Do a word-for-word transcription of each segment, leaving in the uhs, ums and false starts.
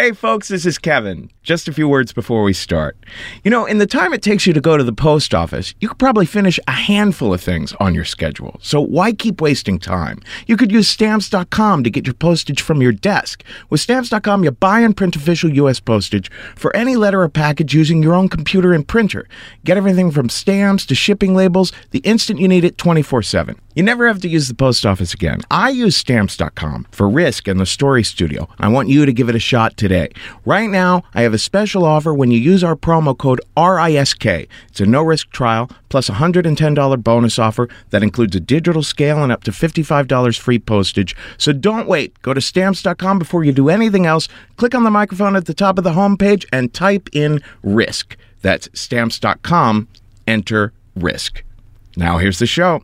Hey folks, this is Kevin. Just a few words before we start. You know, in the time it takes you to go to the post office, you could probably finish a handful of things on your schedule. So why keep wasting time? You could use Stamps dot com to get your postage from your desk. With Stamps dot com, you buy and print official U S postage for any letter or package using your own computer and printer. Get everything from stamps to shipping labels the instant you need it twenty-four seven. You never have to use the post office again. I use Stamps dot com for Risk and the Story Studio. I want you to give it a shot today. Right now, I have a special offer when you use our promo code R I S K. It's a no-risk trial, plus a one hundred ten dollars bonus offer that includes a digital scale and up to fifty-five dollars free postage. So don't wait. Go to Stamps dot com before you do anything else. Click on the microphone at the top of the homepage and type in Risk. That's Stamps dot com. Enter Risk. Now here's the show.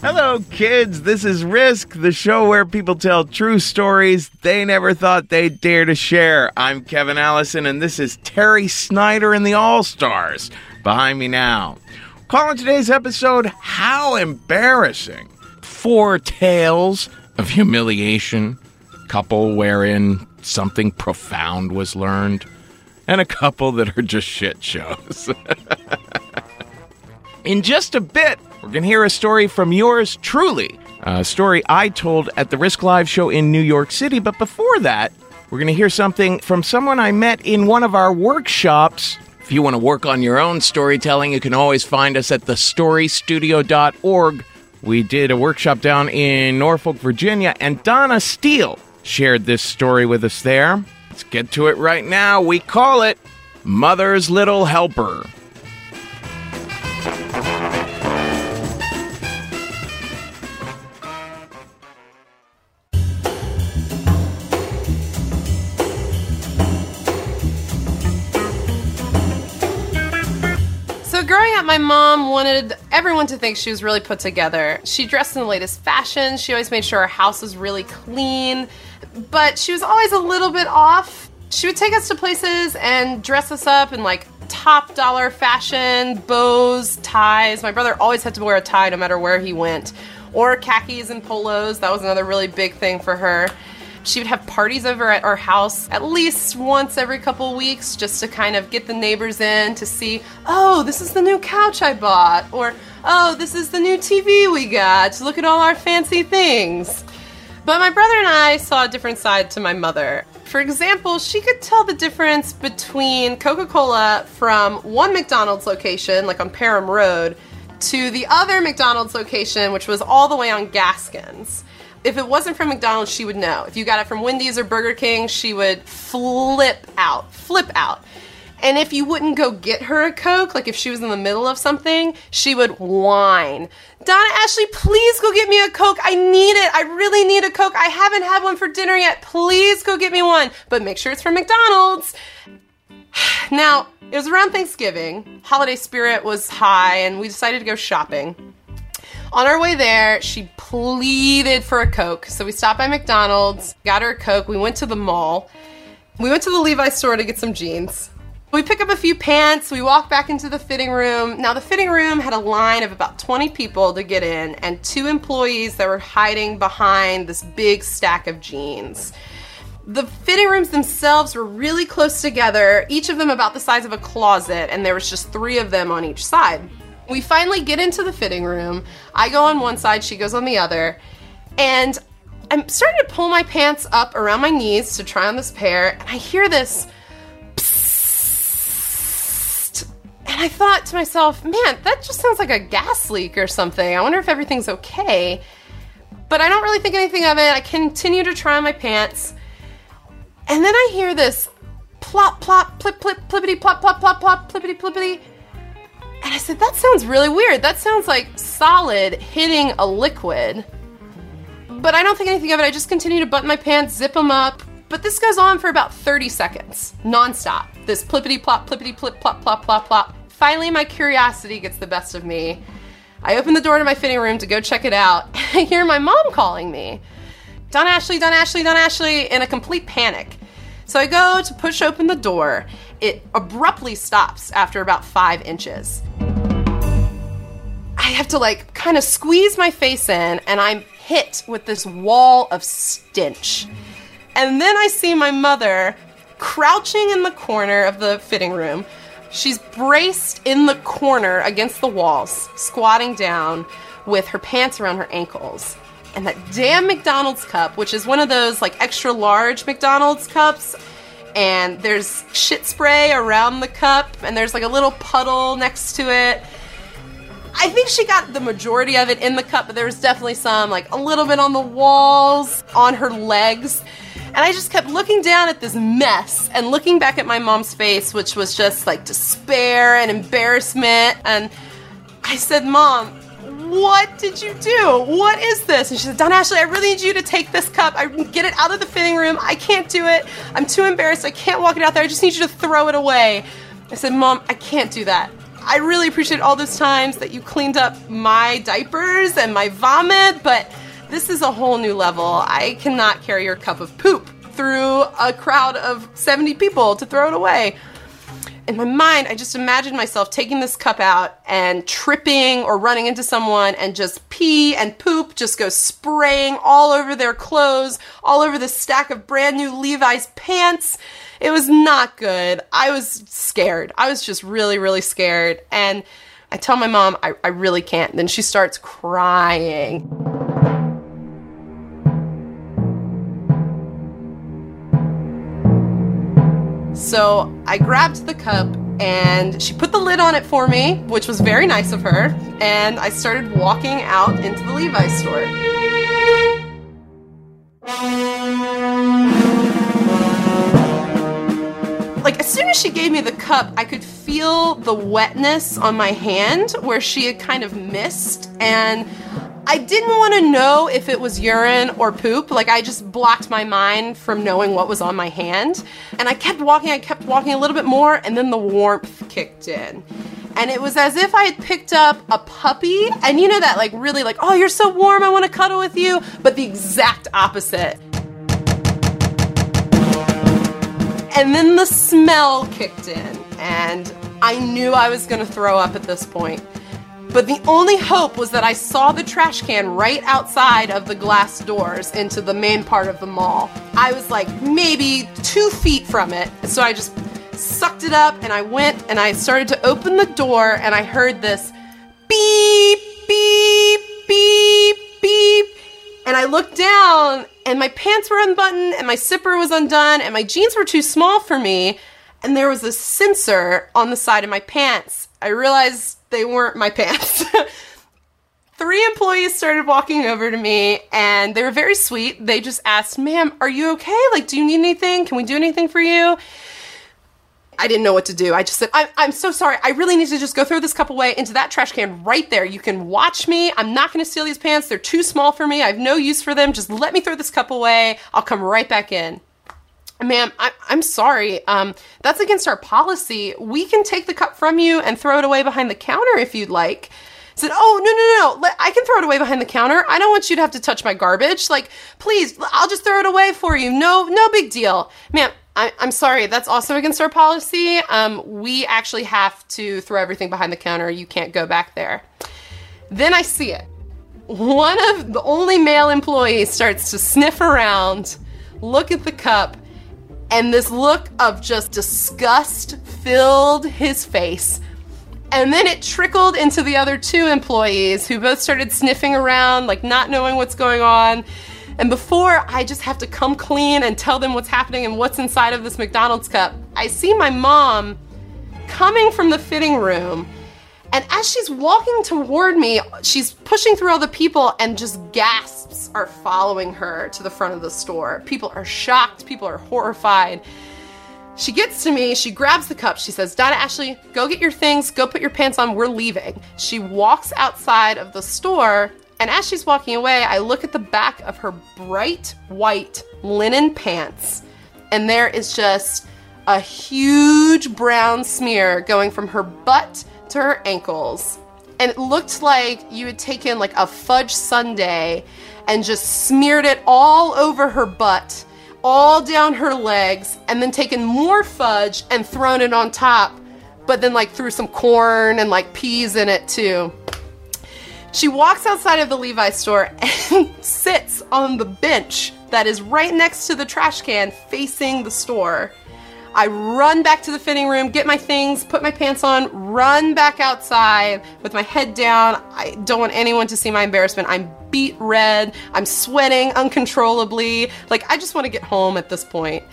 Hello, kids. This is Risk, the show where people tell true stories they never thought they'd dare to share. I'm Kevin Allison, and this is Terry Snyder and the All-Stars behind me now. Calling today's episode, How Embarrassing. Four tales of humiliation, couple wherein something profound was learned, and a couple that are just shit shows. In just a bit, we're going to hear a story from yours truly, a story I told at the Risk Live show in New York City. But before that, we're going to hear something from someone I met in one of our workshops. If you want to work on your own storytelling, you can always find us at the story studio dot org. We did a workshop down in Norfolk, Virginia, and Donna Steele shared this story with us there. Let's get to it right now. We call it Mother's Little Helper. My mom wanted everyone to think she was really put together. She dressed in the latest fashion. She always made sure her house was really clean, but she was always a little bit off. She would take us to places and dress us up in like top dollar fashion, bows, ties. My brother always had to wear a tie no matter where he went, or khakis and polos. That was another really big thing for her. She would have parties over at our house at least once every couple weeks just to kind of get the neighbors in to see, oh, this is the new couch I bought, or oh, this is the new T V we got, look at all our fancy things. But my brother and I saw a different side to my mother. For example, she could tell the difference between Coca-Cola from one McDonald's location, like on Parham Road, to the other McDonald's location, which was all the way on Gaskins. If it wasn't from McDonald's, she would know. If you got it from Wendy's or Burger King, she would flip out, flip out. And if you wouldn't go get her a Coke, like if she was in the middle of something, she would whine. Donna Ashley, please go get me a Coke. I need it. I really need a Coke. I haven't had one for dinner yet. Please go get me one. But make sure it's from McDonald's. Now, it was around Thanksgiving. Holiday spirit was high, and we decided to go shopping. On our way there, she pleaded for a Coke. So we stopped by McDonald's, got her a Coke. We went to the mall. We went to the Levi's store to get some jeans. We pick up a few pants. We walk back into the fitting room. Now, the fitting room had a line of about twenty people to get in and two employees that were hiding behind this big stack of jeans. The fitting rooms themselves were really close together, each of them about the size of a closet, and there was just three of them on each side. We finally get into the fitting room. I go on one side, she goes on the other, and I'm starting to pull my pants up around my knees to try on this pair, and I hear this psst, and I thought to myself, man, that just sounds like a gas leak or something. I wonder if everything's okay. But I don't really think anything of it. I continue to try on my pants, and then I hear this plop, plop, plip, plip, plippity, plop, plop, plop, plop, plippity, plippity. And I said, that sounds really weird. That sounds like solid hitting a liquid. But I don't think anything of it. I just continue to button my pants, zip them up. But this goes on for about thirty seconds, nonstop. This plippity plop, plippity plip, plop, plop, plop, plop. Finally, my curiosity gets the best of me. I open the door to my fitting room to go check it out. I hear my mom calling me. Donna Ashley, Donna Ashley, Donna Ashley, in a complete panic. So I go to push open the door. It abruptly stops after about five inches. I have to like kind of squeeze my face in, and I'm hit with this wall of stench. And then I see my mother crouching in the corner of the fitting room. She's braced in the corner against the walls, squatting down with her pants around her ankles. And that damn McDonald's cup, which is one of those like extra large McDonald's cups, and there's shit spray around the cup, and there's like a little puddle next to it. I think she got the majority of it in the cup, but there was definitely some, like a little bit on the walls, on her legs. And I just kept looking down at this mess and looking back at my mom's face, which was just like despair and embarrassment. And I said, Mom, what did you do? What is this? And she said, Donna Ashley, I really need you to take this cup. I get it out of the fitting room. I can't do it. I'm too embarrassed. I can't walk it out there. I just need you to throw it away. I said, Mom, I can't do that. I really appreciate all those times that you cleaned up my diapers and my vomit, but this is a whole new level. I cannot carry your cup of poop through a crowd of seventy people to throw it away. In my mind, I just imagined myself taking this cup out and tripping or running into someone, and just pee and poop just go spraying all over their clothes, all over the stack of brand new Levi's pants. It was not good. I was scared. I was just really, really scared. And I tell my mom, I, I really can't. And then she starts crying. So I grabbed the cup, and she put the lid on it for me, which was very nice of her, and I started walking out into the Levi's store. Like, as soon as she gave me the cup, I could feel the wetness on my hand where she had kind of missed, and I didn't want to know if it was urine or poop. Like, I just blocked my mind from knowing what was on my hand. And I kept walking, I kept walking a little bit more, and then the warmth kicked in. And it was as if I had picked up a puppy, and you know that, like, really, like, oh, you're so warm, I want to cuddle with you, but the exact opposite. And then the smell kicked in, and I knew I was going to throw up at this point. But the only hope was that I saw the trash can right outside of the glass doors into the main part of the mall. I was like maybe two feet from it. So I just sucked it up, and I went and I started to open the door, and I heard this beep, beep, beep, beep. And I looked down, and my pants were unbuttoned, and my zipper was undone, and my jeans were too small for me. And there was a sensor on the side of my pants. I realized they weren't my pants. Three employees started walking over to me, and they were very sweet. They just asked, ma'am, are you okay? Like, do you need anything? Can we do anything for you? I didn't know what to do. I just said, I'm, I'm so sorry. I really need to just go throw this cup away into that trash can right there. You can watch me. I'm not going to steal these pants. They're too small for me. I have no use for them. Just let me throw this cup away. I'll come right back in. Ma'am, I, I'm sorry. Um, that's against our policy. We can take the cup from you and throw it away behind the counter if you'd like. I said, oh, no, no, no, Let, I can throw it away behind the counter. I don't want you to have to touch my garbage. Like, please, I'll just throw it away for you. No, no big deal. Ma'am, I, I'm sorry. That's also against our policy. Um, we actually have to throw everything behind the counter. You can't go back there. Then I see it. One of the only male employees starts to sniff around, look at the cup, and this look of just disgust filled his face. And then it trickled into the other two employees, who both started sniffing around, like not knowing what's going on. And before I just have to come clean and tell them what's happening and what's inside of this McDonald's cup, I see my mom coming from the fitting room. And as she's walking toward me, she's pushing through all the people, and just gasps are following her to the front of the store. People are shocked. People are horrified. She gets to me, she grabs the cup, she says, Donna, Ashley, go get your things, go put your pants on, we're leaving. She walks outside of the store, and as she's walking away, I look at the back of her bright white linen pants, and there is just a huge brown smear going from her butt to her ankles. And it looked like you had taken like a fudge sundae and just smeared it all over her butt, all down her legs, and then taken more fudge and thrown it on top, but then like threw some corn and like peas in it too. She walks outside of the Levi's store and sits on the bench that is right next to the trash can facing the store. I run back to the fitting room, get my things, put my pants on, run back outside with my head down. I don't want anyone to see my embarrassment. I'm beat red. I'm sweating uncontrollably. Like, I just want to get home at this point.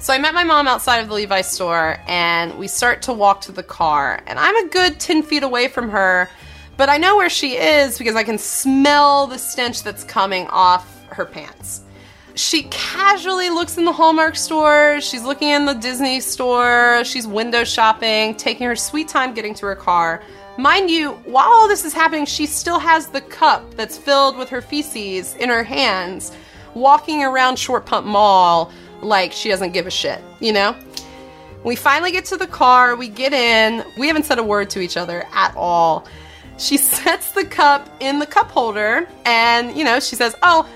So I met my mom outside of the Levi's store, and we start to walk to the car. And I'm a good ten feet away from her, but I know where she is because I can smell the stench that's coming off her pants. She casually looks in the Hallmark store, she's looking in the Disney store, she's window shopping, taking her sweet time getting to her car. Mind you, while all this is happening, she still has the cup that's filled with her feces in her hands, walking around Short Pump Mall like she doesn't give a shit, you know? We finally get to the car, we get in, we haven't said a word to each other at all. She sets the cup in the cup holder and, you know, she says, oh,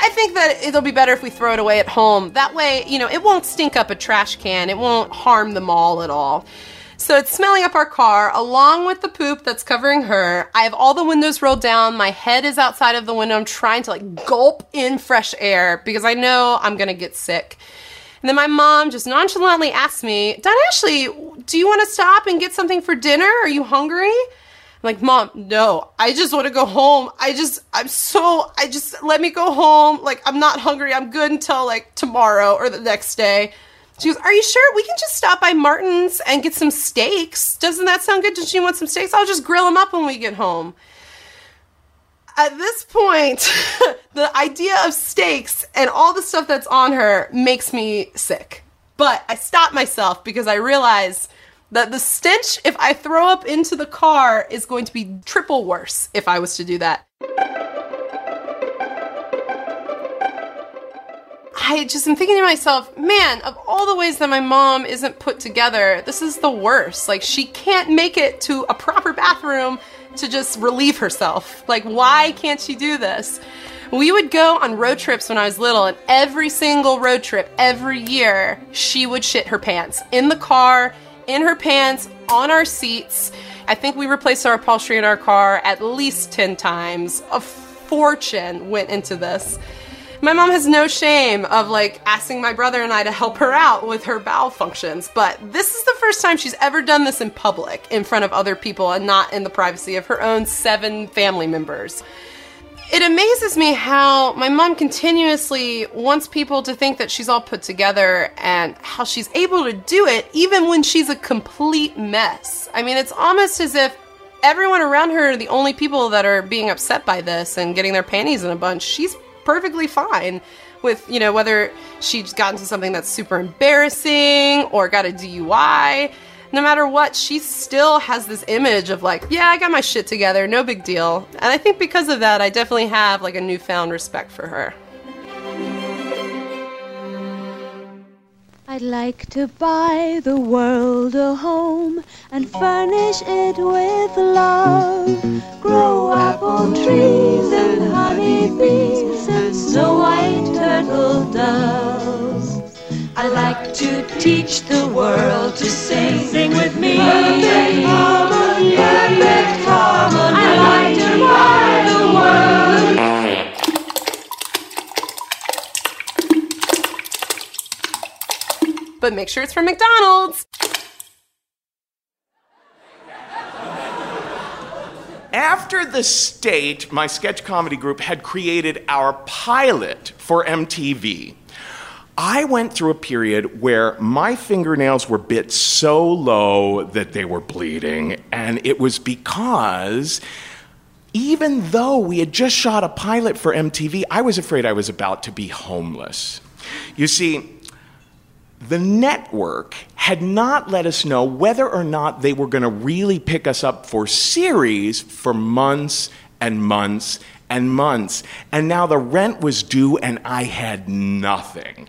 I think that it'll be better if we throw it away at home. That way, you know, it won't stink up a trash can. It won't harm the mall at all. So it's smelling up our car, along with the poop that's covering her. I have all the windows rolled down. My head is outside of the window. I'm trying to, like, gulp in fresh air because I know I'm going to get sick. And then my mom just nonchalantly asks me, Donna Ashley, do you want to stop and get something for dinner? Are you hungry? I'm like, Mom, no, I just want to go home. I just, I'm so, I just, let me go home. Like, I'm not hungry. I'm good until like tomorrow or the next day. She goes, are you sure? We can just stop by Martin's and get some steaks. Doesn't that sound good? Does she want some steaks? I'll just grill them up when we get home. At this point, the idea of steaks and all the stuff that's on her makes me sick. But I stopped myself because I realized that the stench, if I throw up into the car, is going to be triple worse if I was to do that. I just am thinking to myself, man, of all the ways that my mom isn't put together, this is the worst. Like, she can't make it to a proper bathroom to just relieve herself. Like, why can't she do this? We would go on road trips when I was little, and every single road trip, every year, she would shit her pants in the car, in her pants, on our seats. I think we replaced our upholstery in our car at least ten times. A fortune went into this. My mom has no shame of like asking my brother and I to help her out with her bowel functions, but this is the first time she's ever done this in public, in front of other people and not in the privacy of her own seven family members. It amazes me how my mom continuously wants people to think that she's all put together and how she's able to do it even when she's a complete mess. I mean, it's almost as if everyone around her are the only people that are being upset by this and getting their panties in a bunch. She's perfectly fine with, you know, whether she's gotten to something that's super embarrassing or got a D U I. No matter what, she still has this image of like, yeah, I got my shit together, no big deal. And I think because of that, I definitely have like a newfound respect for her. I'd like to buy the world a home and furnish it with love. Grow apple trees and honey bees and snow-white turtle doves. I'd like to teach the world to sing, sing with me. Perfect harmony, perfect harmony. I'd like to buy the world. But make sure it's from McDonald's. After the state, my sketch comedy group had created our pilot for M T V. I went through a period where my fingernails were bit so low that they were bleeding, and it was because even though we had just shot a pilot for M T V, I was afraid I was about to be homeless. You see, The network had not let us know whether or not they were going to really pick us up for series for months and months and months. And now the rent was due and I had nothing.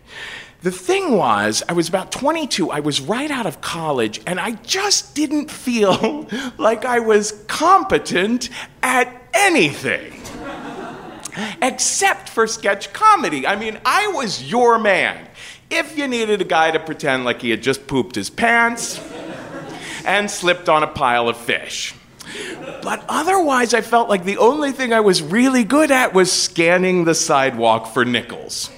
The thing was, I was about twenty-two, I was right out of college, and I just didn't feel like I was competent at anything. Except for sketch comedy. I mean, I was your man. If you needed a guy to pretend like he had just pooped his pants and slipped on a pile of fish. But otherwise, I felt like the only thing I was really good at was scanning the sidewalk for nickels.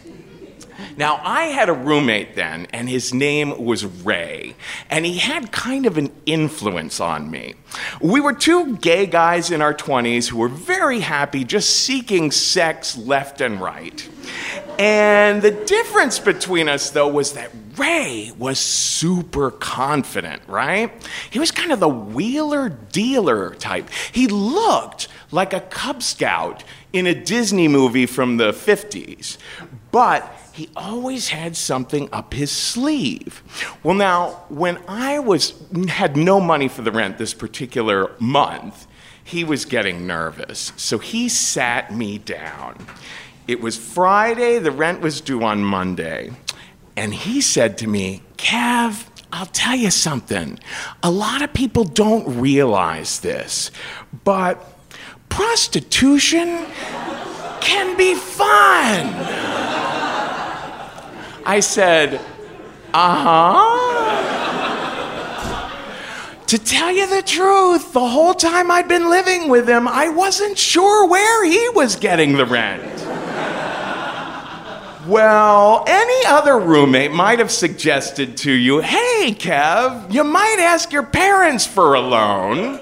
Now, I had a roommate then, and his name was Ray, and he had kind of an influence on me. We were two gay guys in our twenties who were very happy, just seeking sex left and right. And the difference between us, though, was that Ray was super confident, right? He was kind of the wheeler-dealer type. He looked like a Cub Scout in a Disney movie from the fifties, but he always had something up his sleeve. Well, now, when I was had no money for the rent this particular month, he was getting nervous, so he sat me down. It was Friday, the rent was due on Monday, and he said to me, "Kev, I'll tell you something. A lot of people don't realize this, but prostitution can be fun." I said, uh-huh. To tell you the truth, the whole time I'd been living with him, I wasn't sure where he was getting the rent. Well, any other roommate might have suggested to you, "Hey, Kev, you might ask your parents for a loan."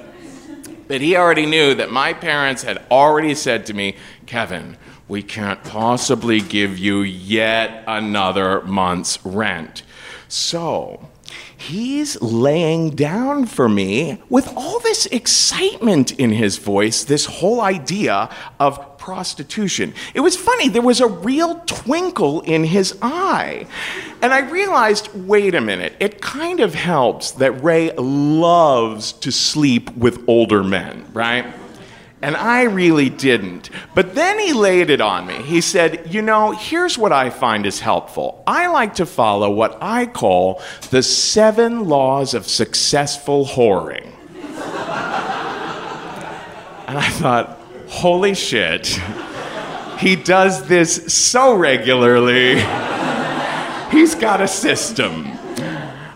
But he already knew that my parents had already said to me, "Kevin, we can't possibly give you yet another month's rent." So he's laying down for me with all this excitement in his voice, this whole idea of prostitution. It was funny, there was a real twinkle in his eye. And I realized, wait a minute, it kind of helps that Ray loves to sleep with older men, right? And I really didn't. But then he laid it on me. He said, "You know, here's what I find is helpful. I like to follow what I call the seven laws of successful whoring." And I thought, holy shit, he does this so regularly. He's got a system.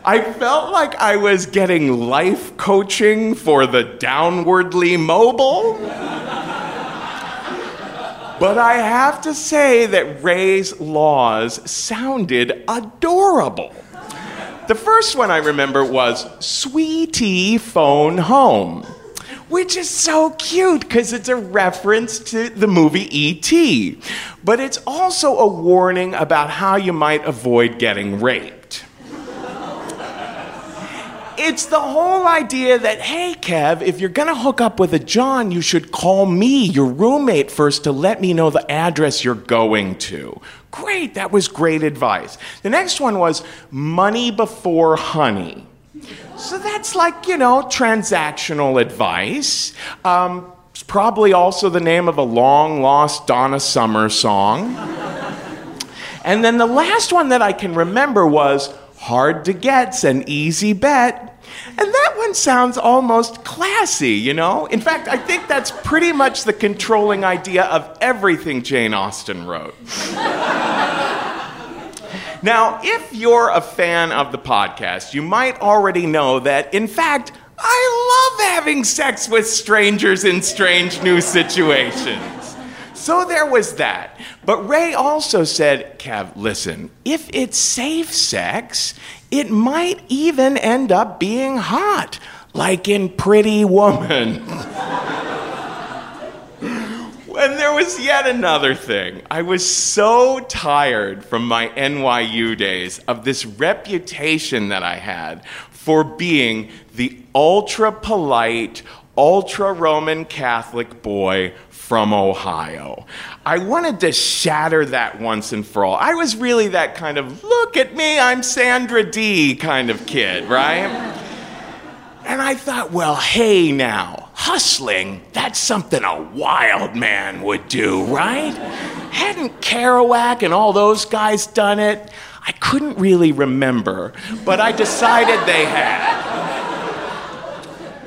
I felt like I was getting life coaching for the downwardly mobile. But I have to say that Ray's laws sounded adorable. The first one I remember was "Sweetie, phone home," which is so cute because it's a reference to the movie E T, but it's also a warning about how you might avoid getting raped. It's the whole idea that, hey, Kev, if you're going to hook up with a John, you should call me, your roommate, first to let me know the address you're going to. Great, that was great advice. The next one was money before honey. So that's like, you know, transactional advice. Um, it's probably also the name of a long-lost Donna Summer song. And then the last one that I can remember was hard to get's an easy bet. And that one sounds almost classy, you know? In fact, I think that's pretty much the controlling idea of everything Jane Austen wrote. Now, if you're a fan of the podcast, you might already know that, in fact, I love having sex with strangers in strange new situations. So there was that. But Ray also said, "Kev, listen, if it's safe sex, it might even end up being hot, like in Pretty Woman." And there was yet another thing. I was so tired from my N Y U days of this reputation that I had for being the ultra-polite, ultra-Roman Catholic boy from Ohio. I wanted to shatter that once and for all. I was really that kind of, look at me, I'm Sandra Dee kind of kid, right? And I thought, well, hey now, hustling, that's something a wild man would do, right? Hadn't Kerouac and all those guys done it? I couldn't really remember, but I decided they had.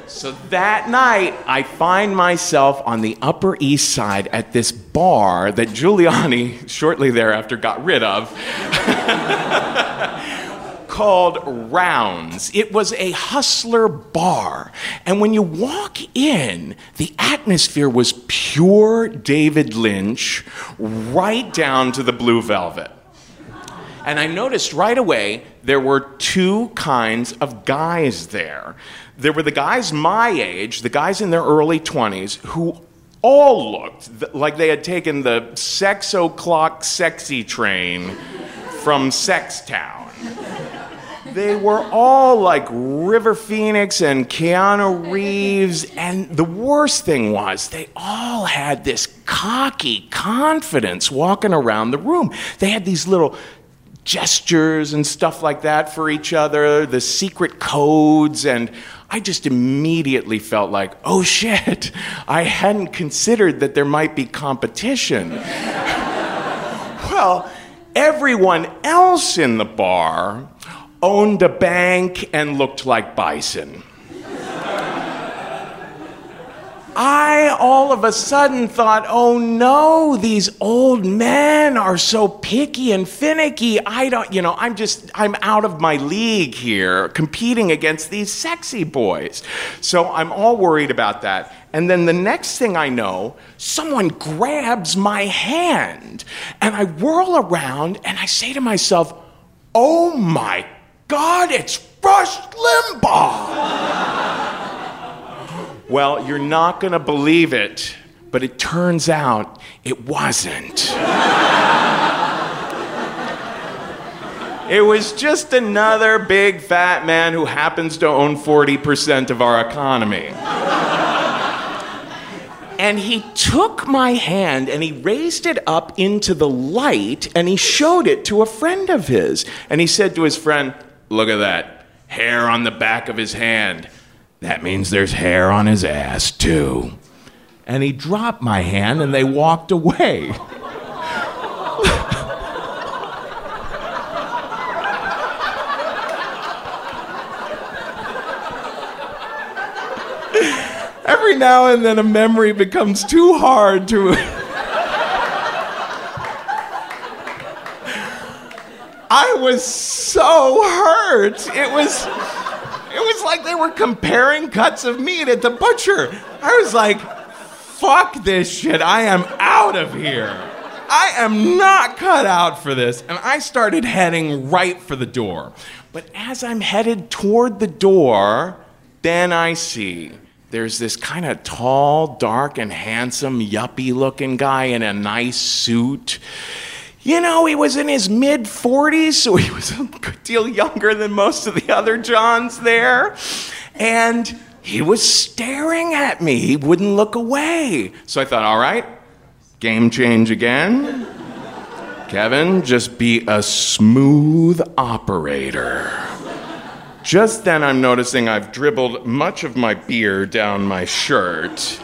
So that night, I find myself on the Upper East Side at this bar that Giuliani shortly thereafter got rid of. Called Rounds. It was a hustler bar. And when you walk in, the atmosphere was pure David Lynch, right down to the blue velvet. And I noticed right away there were two kinds of guys there. There were the guys my age, the guys in their early twenties, who all looked like they had taken the sex o'clock sexy train from Sextown. They were all like River Phoenix and Keanu Reeves, and the worst thing was they all had this cocky confidence walking around the room. They had these little gestures and stuff like that for each other, the secret codes, and I just immediately felt like, oh shit, I hadn't considered that there might be competition. Well, everyone else in the bar owned a bank and looked like bison. I all of a sudden thought, oh no, these old men are so picky and finicky. I don't, you know, I'm just, I'm out of my league here competing against these sexy boys. So I'm all worried about that. And then the next thing I know, someone grabs my hand and I whirl around and I say to myself, oh my God, it's Rush Limbaugh. Well, you're not going to believe it, but it turns out it wasn't. It was just another big fat man who happens to own forty percent of our economy. And he took my hand and he raised it up into the light and he showed it to a friend of his. And he said to his friend, look at that, hair on the back of his hand. That means there's hair on his ass, too. And he dropped my hand, and they walked away. Every now and then a memory becomes too hard to... I was so hurt. It was... It was like they were comparing cuts of meat at the butcher. I was like, fuck this shit. I am out of here. I am not cut out for this. And I started heading right for the door. But as I'm headed toward the door, then I see there's this kind of tall, dark, and handsome, yuppie-looking guy in a nice suit. You know, he was in his mid forties, so he was a good deal younger than most of the other Johns there. And he was staring at me. He wouldn't look away. So I thought, all right, game change again. Kevin, just be a smooth operator. Just then I'm noticing I've dribbled much of my beer down my shirt.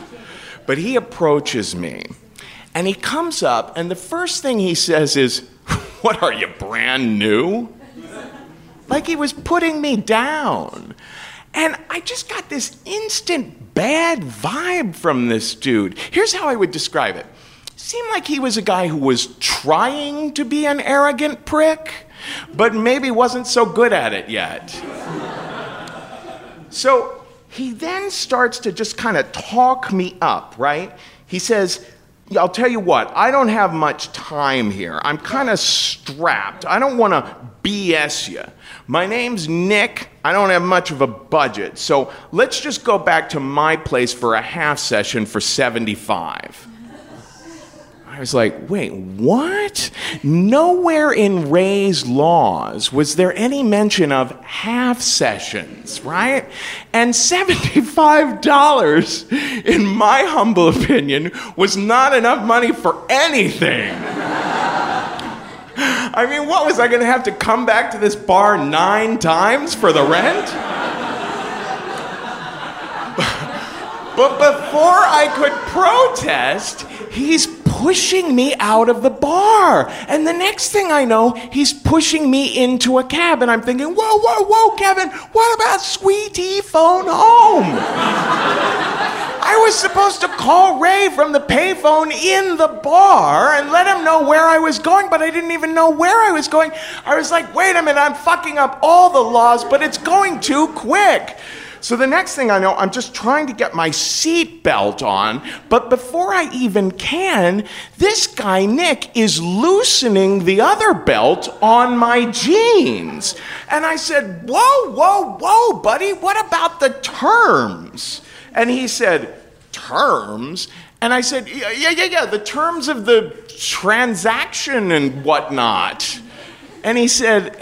But he approaches me. And he comes up, and the first thing he says is, what are you, brand new? Like he was putting me down. And I just got this instant bad vibe from this dude. Here's how I would describe it. Seemed like he was a guy who was trying to be an arrogant prick, but maybe wasn't so good at it yet. So he then starts to just kind of talk me up, right? He says, I'll tell you what, I don't have much time here. I'm kind of strapped. I don't want to B S you. My name's Nick. I don't have much of a budget. So let's just go back to my place for a half session for seventy-five. I was like, wait, what? Nowhere in Ray's laws was there any mention of half sessions, right? And seventy-five dollars, in my humble opinion, was not enough money for anything. I mean, what, was I gonna have to come back to this bar nine times for the rent? But before I could protest, he's pushing me out of the bar. And the next thing I know, he's pushing me into a cab. And I'm thinking, whoa, whoa, whoa, Kevin, what about Sweetie Phone Home? I was supposed to call Ray from the payphone in the bar and let him know where I was going, but I didn't even know where I was going. I was like, wait a minute, I'm fucking up all the laws, but it's going too quick. So the next thing I know, I'm just trying to get my seatbelt on, but before I even can, this guy, Nick, is loosening the other belt on my jeans. And I said, whoa, whoa, whoa, buddy, what about the terms? And he said, terms? And I said, yeah, yeah, yeah, yeah, the terms of the transaction and whatnot. And he said,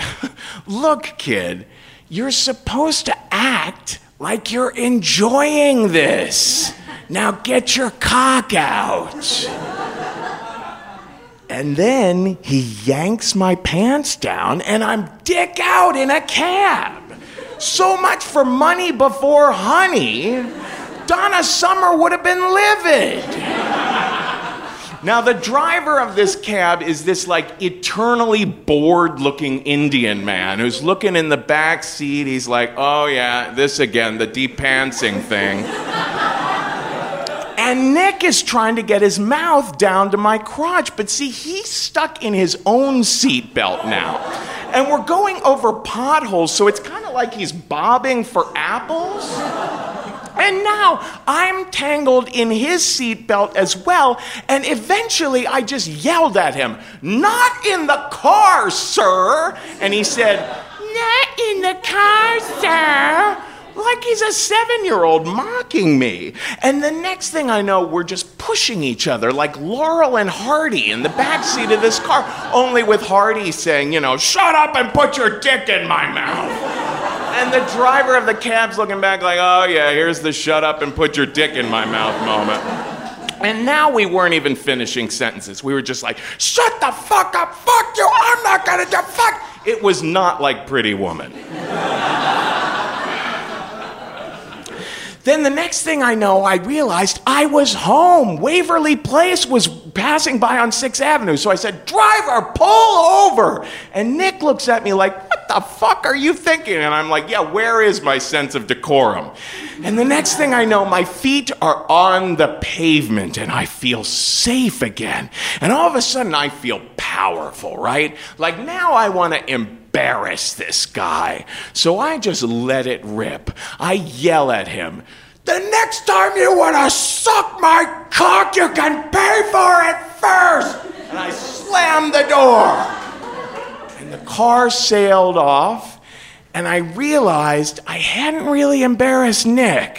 look, kid, you're supposed to act like you're enjoying this. Now get your cock out. And then he yanks my pants down and I'm dick out in a cab. So much for money before honey. Donna Summer would have been livid. Now the driver of this cab is this like eternally bored looking Indian man who's looking in the back seat. He's like, oh yeah, this again, the de-pantsing thing. And Nick is trying to get his mouth down to my crotch, but see, he's stuck in his own seatbelt now. And we're going over potholes, so it's kind of like he's bobbing for apples. And now I'm tangled in his seatbelt as well, and eventually I just yelled at him, not in the car, sir! And he said, not in the car, sir! Like he's a seven-year-old mocking me. And the next thing I know, we're just pushing each other like Laurel and Hardy in the backseat of this car, only with Hardy saying, you know, shut up and put your dick in my mouth. And the driver of the cab's looking back like, oh yeah, here's the shut up and put your dick in my mouth moment. And now we weren't even finishing sentences. We were just like, shut the fuck up, fuck you, I'm not gonna do fuck. It was not like Pretty Woman. Then the next thing I know, I realized I was home. Waverly Place was passing by on sixth avenue. So I said, driver, pull over. And Nick looks at me like, what the fuck are you thinking? And I'm like, yeah, where is my sense of decorum? And the next thing I know, my feet are on the pavement and I feel safe again. And all of a sudden I feel powerful, right? Like now I want to embrace Embarrass this guy. So I just let it rip. I yell at him, the next time you want to suck my cock, you can pay for it first. And I slammed the door. And the car sailed off, and I realized I hadn't really embarrassed Nick.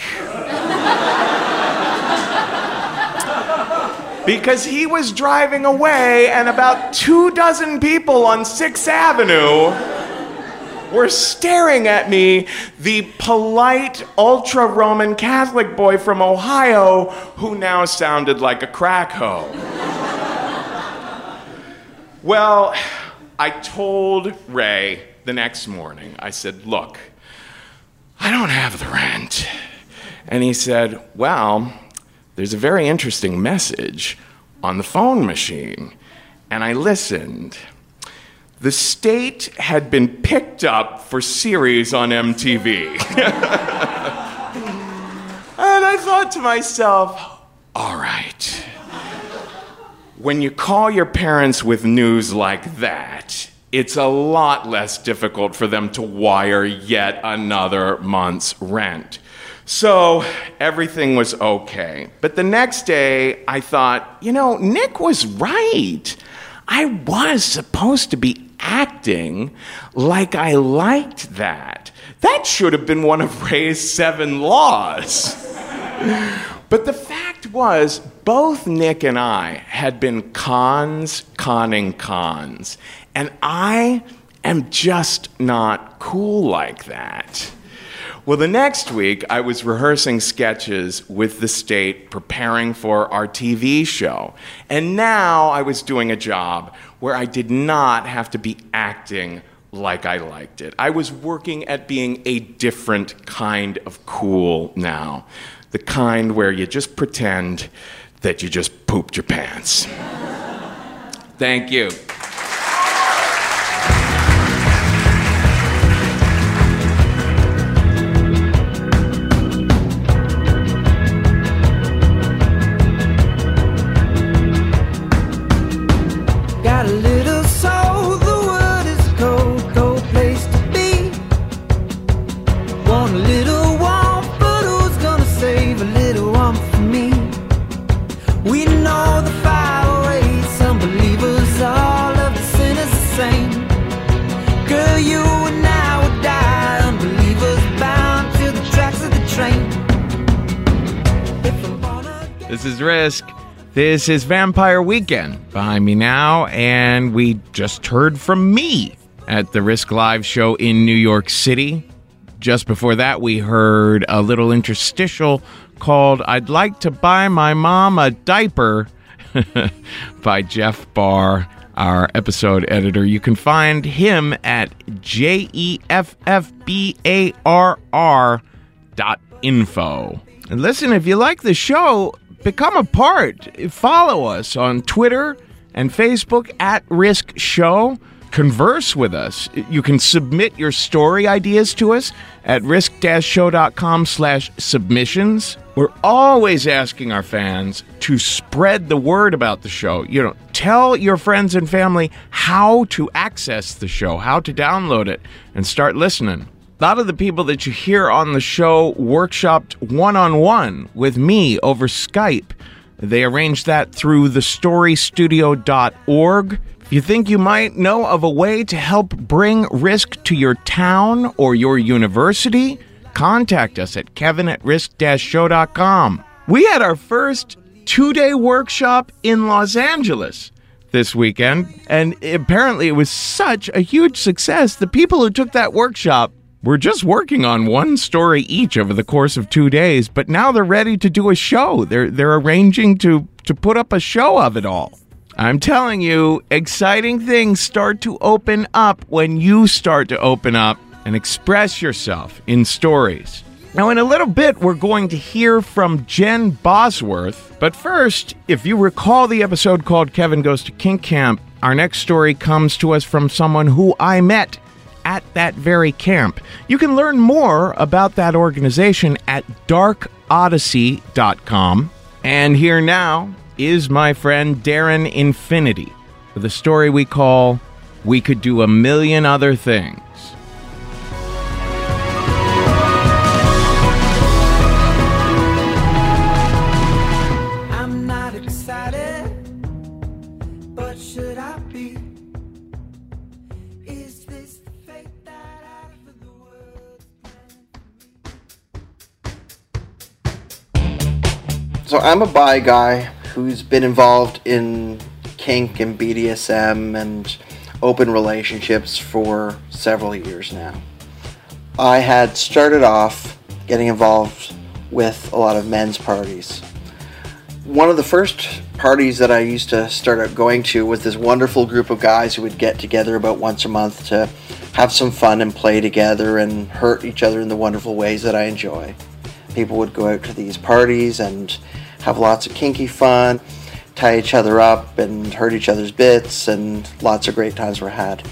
Because he was driving away and about two dozen people on sixth avenue were staring at me, the polite ultra-Roman Catholic boy from Ohio who now sounded like a crack hoe. Well, I told Ray the next morning, I said, look, I don't have the rent. And he said, well, there's a very interesting message on the phone machine. And I listened. The state had been picked up for series on M T V. And I thought to myself, all right. When you call your parents with news like that, it's a lot less difficult for them to wire yet another month's rent. So everything was okay. But the next day, I thought, you know, Nick was right. I was supposed to be acting like I liked that. That should have been one of Ray's seven laws. But the fact fact was, both Nick and I had been cons conning cons, and I am just not cool like that. Well, the next week, I was rehearsing sketches with the state, preparing for our T V show. And now I was doing a job where I did not have to be acting like I liked it. I was working at being a different kind of cool now, the kind where you just pretend that you just pooped your pants. Thank you. This is Risk. This is Vampire Weekend behind me now, and we just heard from me at the Risk Live show in New York City. Just before that, we heard a little interstitial called I'd Like to Buy My Mom a Diaper by Jeff Barr, our episode editor. You can find him at J E F F B A R R dot info. And listen, if you like the show, become a part. Follow us on Twitter and Facebook at Risk Show. Converse with us. You can submit your story ideas to us at risk-show.com slash submissions. We're always asking our fans to spread the word about the show. You know, tell your friends and family how to access the show, how to download it, and start listening. A lot of the people that you hear on the show workshopped one-on-one with me over Skype. They arranged that through the story studio dot org. If you think you might know of a way to help bring Risk to your town or your university, contact us at Kevin at risk dash show dot com. We had our first two-day workshop in Los Angeles this weekend, and apparently it was such a huge success. The people who took that workshop were just working on one story each over the course of two days, but now they're ready to do a show. They're they're arranging to, to put up a show of it all. I'm telling you, exciting things start to open up when you start to open up and express yourself in stories. Now, in a little bit, we're going to hear from Jen Bosworth. But first, if you recall the episode called Kevin Goes to Kink Camp, our next story comes to us from someone who I met at that very camp. You can learn more about that organization at dark odyssey dot com. And here now is my friend Darren Infinity with a story we call We Could Do a Million Other Things. I'm not excited, but should I be? So I'm a bi guy who's been involved in kink and B D S M and open relationships for several years now. I had started off getting involved with a lot of men's parties. One of the first parties that I used to start out going to was this wonderful group of guys who would get together about once a month to have some fun and play together and hurt each other in the wonderful ways that I enjoy. People would go out to these parties and have lots of kinky fun, tie each other up and hurt each other's bits, and lots of great times were had.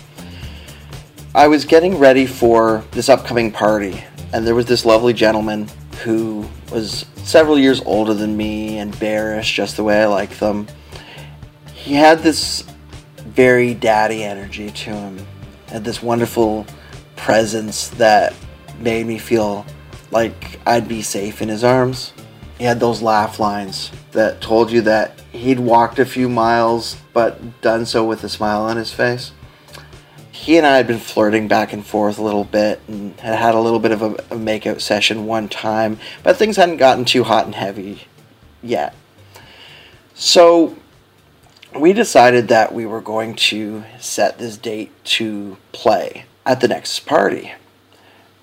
I was getting ready for this upcoming party, and there was this lovely gentleman who was several years older than me and bearish, just the way I like them. He had this very daddy energy to him, and this wonderful presence that made me feel like I'd be safe in his arms. He had those laugh lines that told you that he'd walked a few miles, but done so with a smile on his face. He and I had been flirting back and forth a little bit and had had a little bit of a, a makeout session one time, but things hadn't gotten too hot and heavy yet. So we decided that we were going to set this date to play at the next party.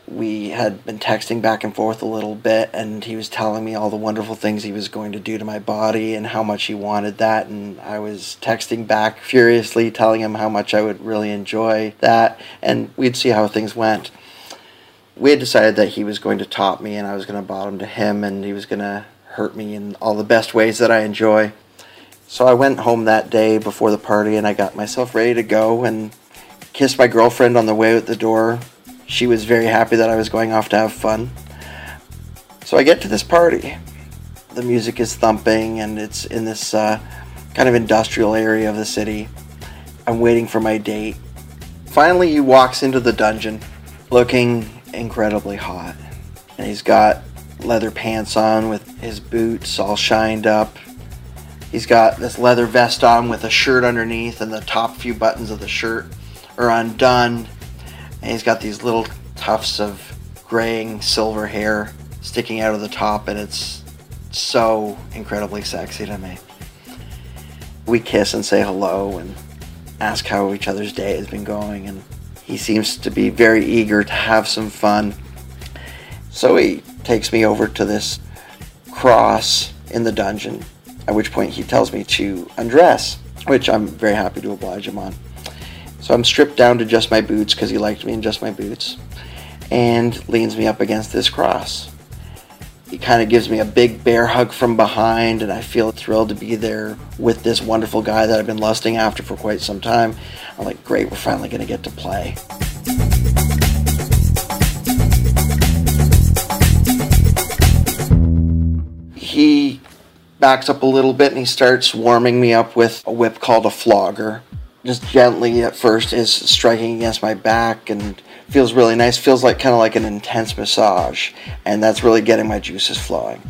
We had been texting back and forth a little bit, and he was telling me all the wonderful things he was going to do to my body and how much he wanted that, and I was texting back furiously telling him how much I would really enjoy that, and we'd see how things went. We had decided that he was going to top me and I was going to bottom to him, and he was going to hurt me in all the best ways that I enjoy. So I went home that day before the party, and I got myself ready to go and kissed my girlfriend on the way out the door. She was very happy that I was going off to have fun. So I get to this party. The music is thumping, and it's in this uh, kind of industrial area of the city. I'm waiting for my date. Finally, he walks into the dungeon looking incredibly hot. And he's got leather pants on with his boots all shined up. He's got this leather vest on with a shirt underneath, and the top few buttons of the shirt are undone. And he's got these little tufts of graying silver hair sticking out of the top, and it's so incredibly sexy to me. We kiss and say hello and ask how each other's day has been going, and he seems to be very eager to have some fun. So he takes me over to this cross in the dungeon, at which point he tells me to undress, which I'm very happy to oblige him on. So I'm stripped down to just my boots, because he liked me in just my boots, and leans me up against this cross. He kind of gives me a big bear hug from behind, and I feel thrilled to be there with this wonderful guy that I've been lusting after for quite some time. I'm like, great, we're finally going to get to play. He backs up a little bit, and he starts warming me up with a whip called a flogger. Just gently at first is striking against my back, and feels really nice. Feels like kind of like an intense massage, and that's really getting my juices flowing.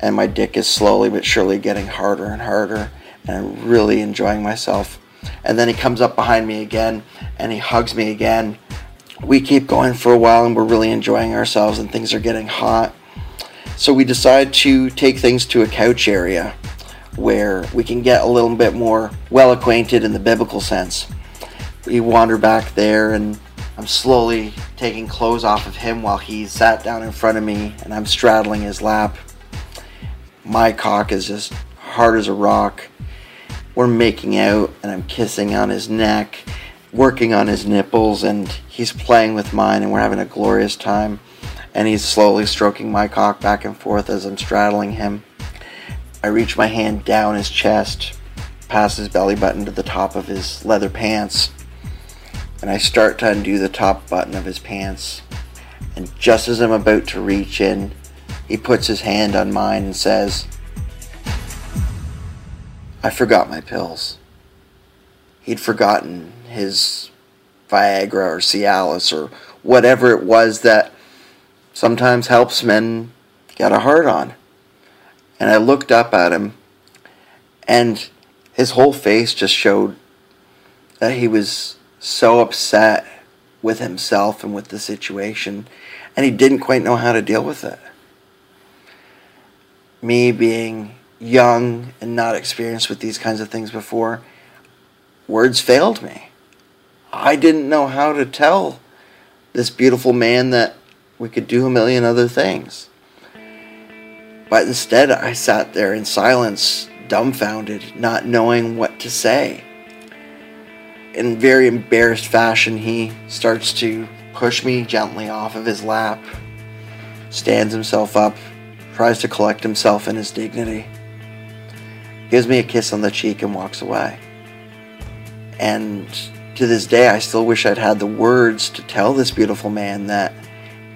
And my dick is slowly but surely getting harder and harder, and I'm really enjoying myself. And then he comes up behind me again, and he hugs me again. We keep going for a while, and we're really enjoying ourselves, and things are getting hot. So we decide to take things to a couch area where we can get a little bit more well acquainted in the biblical sense. We wander back there, and I'm slowly taking clothes off of him while he sat down in front of me, and I'm straddling his lap. My cock is just hard as a rock. We're making out, and I'm kissing on his neck, working on his nipples, and he's playing with mine, and we're having a glorious time. And he's slowly stroking my cock back and forth as I'm straddling him. I reach my hand down his chest, past his belly button to the top of his leather pants, and I start to undo the top button of his pants. And just as I'm about to reach in, he puts his hand on mine and says, "I forgot my pills." He'd forgotten his Viagra or Cialis or whatever it was that sometimes helps men get a hard on. And I looked up at him, and his whole face just showed that he was so upset with himself and with the situation, and he didn't quite know how to deal with it. Me being young and not experienced with these kinds of things before, words failed me. I didn't know how to tell this beautiful man that we could do a million other things. But instead, I sat there in silence, dumbfounded, not knowing what to say. In very embarrassed fashion, he starts to push me gently off of his lap, stands himself up, tries to collect himself in his dignity, gives me a kiss on the cheek, and walks away. And to this day, I still wish I'd had the words to tell this beautiful man that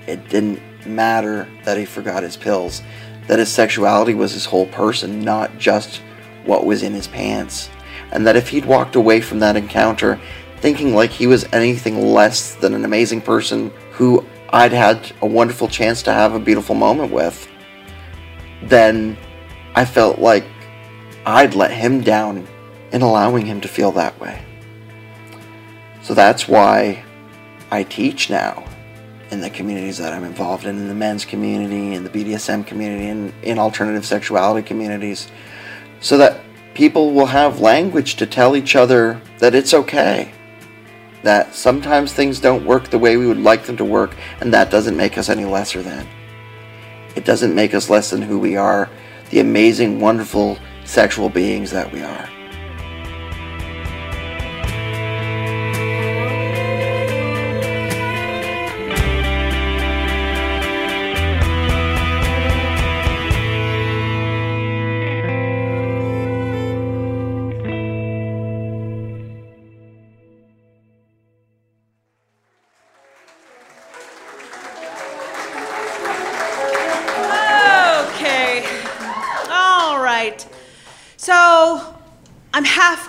it didn't matter that he forgot his pills, that his sexuality was his whole person, not just what was in his pants. And that if he'd walked away from that encounter thinking like he was anything less than an amazing person who I'd had a wonderful chance to have a beautiful moment with, then I felt like I'd let him down in allowing him to feel that way. So that's why I teach now, in the communities that I'm involved in, in the men's community, in the B D S M community, and in, in alternative sexuality communities, so that people will have language to tell each other that it's okay, that sometimes things don't work the way we would like them to work, and that doesn't make us any lesser than. It doesn't make us less than who we are, the amazing, wonderful sexual beings that we are.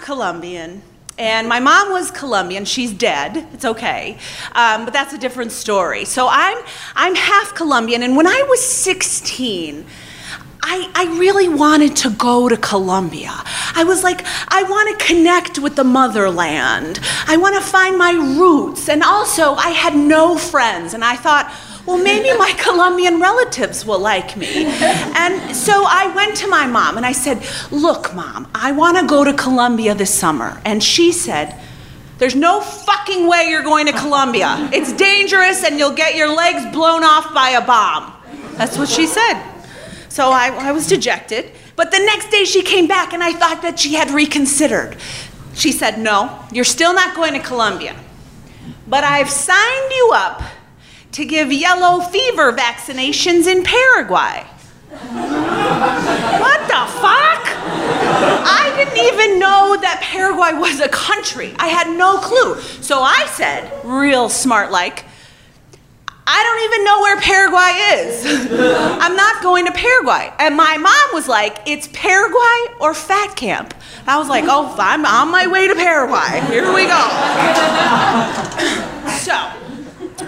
Colombian, and my mom was Colombian. She's dead. It's okay, um, but that's a different story. So I'm I'm half Colombian, and when I was sixteen, I, I really wanted to go to Colombia. I was like, I want to connect with the motherland. I want to find my roots, and also I had no friends, and I thought, well, maybe my Colombian relatives will like me. And so I went to my mom and I said, look, Mom, I want to go to Colombia this summer. And she said, there's no fucking way you're going to Colombia. It's dangerous and you'll get your legs blown off by a bomb. That's what she said. So I, I was dejected. But the next day she came back and I thought that she had reconsidered. She said, no, you're still not going to Colombia. But I've signed you up to give yellow fever vaccinations in Paraguay. What the fuck? I didn't even know that Paraguay was a country. I had no clue. So I said, real smart-like, I don't even know where Paraguay is. I'm not going to Paraguay. And my mom was like, it's Paraguay or fat camp. And I was like, oh, I'm on my way to Paraguay. Here we go. So.